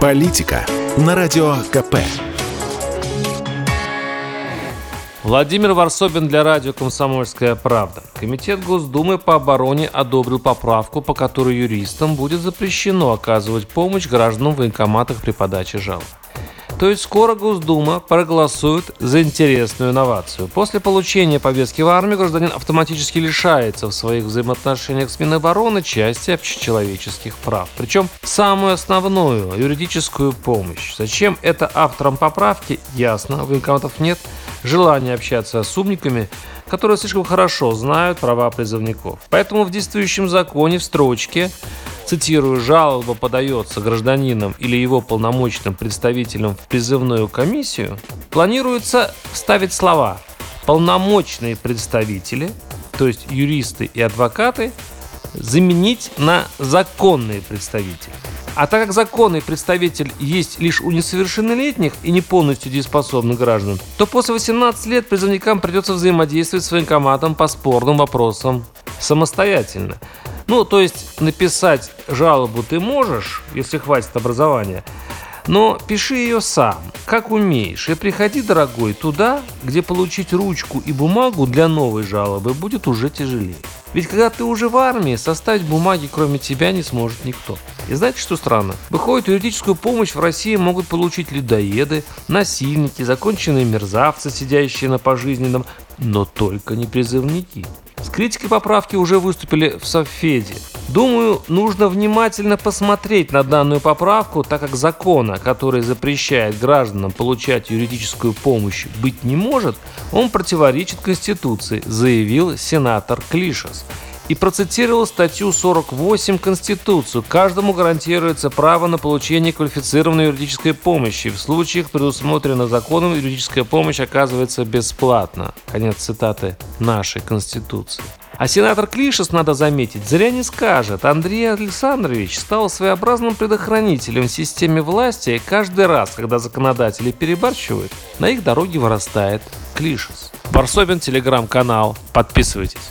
Политика на радио КП. Владимир Варсобин для радио «Комсомольская правда». Комитет Госдумы по обороне одобрил поправку, по которой юристам будет запрещено оказывать помощь гражданам в военкоматах при подаче жалоб. То есть скоро Госдума проголосует за интересную новацию. После получения повестки в армию гражданин автоматически лишается в своих взаимоотношениях с Минобороны части общечеловеческих прав. Причем самую основную юридическую помощь. Зачем это авторам поправки, ясно, военкоматов нет желания общаться с умниками, которые слишком хорошо знают права призывников. Поэтому в действующем законе в строчке, цитирую, «жалоба подается гражданином или его полномочным представителям в призывную комиссию», планируется вставить слова «полномочные представители», то есть юристы и адвокаты, заменить на «законные представители». А так как законный представитель есть лишь у несовершеннолетних и не полностью дееспособных граждан, то после 18 лет призывникам придется взаимодействовать с военкоматом по спорным вопросам самостоятельно. То есть написать жалобу ты можешь, если хватит образования, но пиши ее сам, как умеешь, и приходи, дорогой, туда, где получить ручку и бумагу для новой жалобы будет уже тяжелее. Ведь когда ты уже в армии, составить бумаги кроме тебя не сможет никто. И знаете, что странно? Выходит, юридическую помощь в России могут получить людоеды, насильники, законченные мерзавцы, сидящие на пожизненном, но только не призывники. С критикой поправки уже выступили в Совфеде. Думаю, нужно внимательно посмотреть на данную поправку, так как закона, который запрещает гражданам получать юридическую помощь, быть не может, он противоречит Конституции, заявил сенатор Клишес. И процитировал статью 48 Конституции. Каждому гарантируется право на получение квалифицированной юридической помощи. В случаях, предусмотренных законом, юридическая помощь оказывается бесплатно. Конец цитаты нашей Конституции. А сенатор Клишес, надо заметить, зря не скажет. Андрей Александрович стал своеобразным предохранителем в системе власти, и каждый раз, когда законодатели перебарщивают, на их дороге вырастает Клишес. Варсобин, телеграм-канал. Подписывайтесь.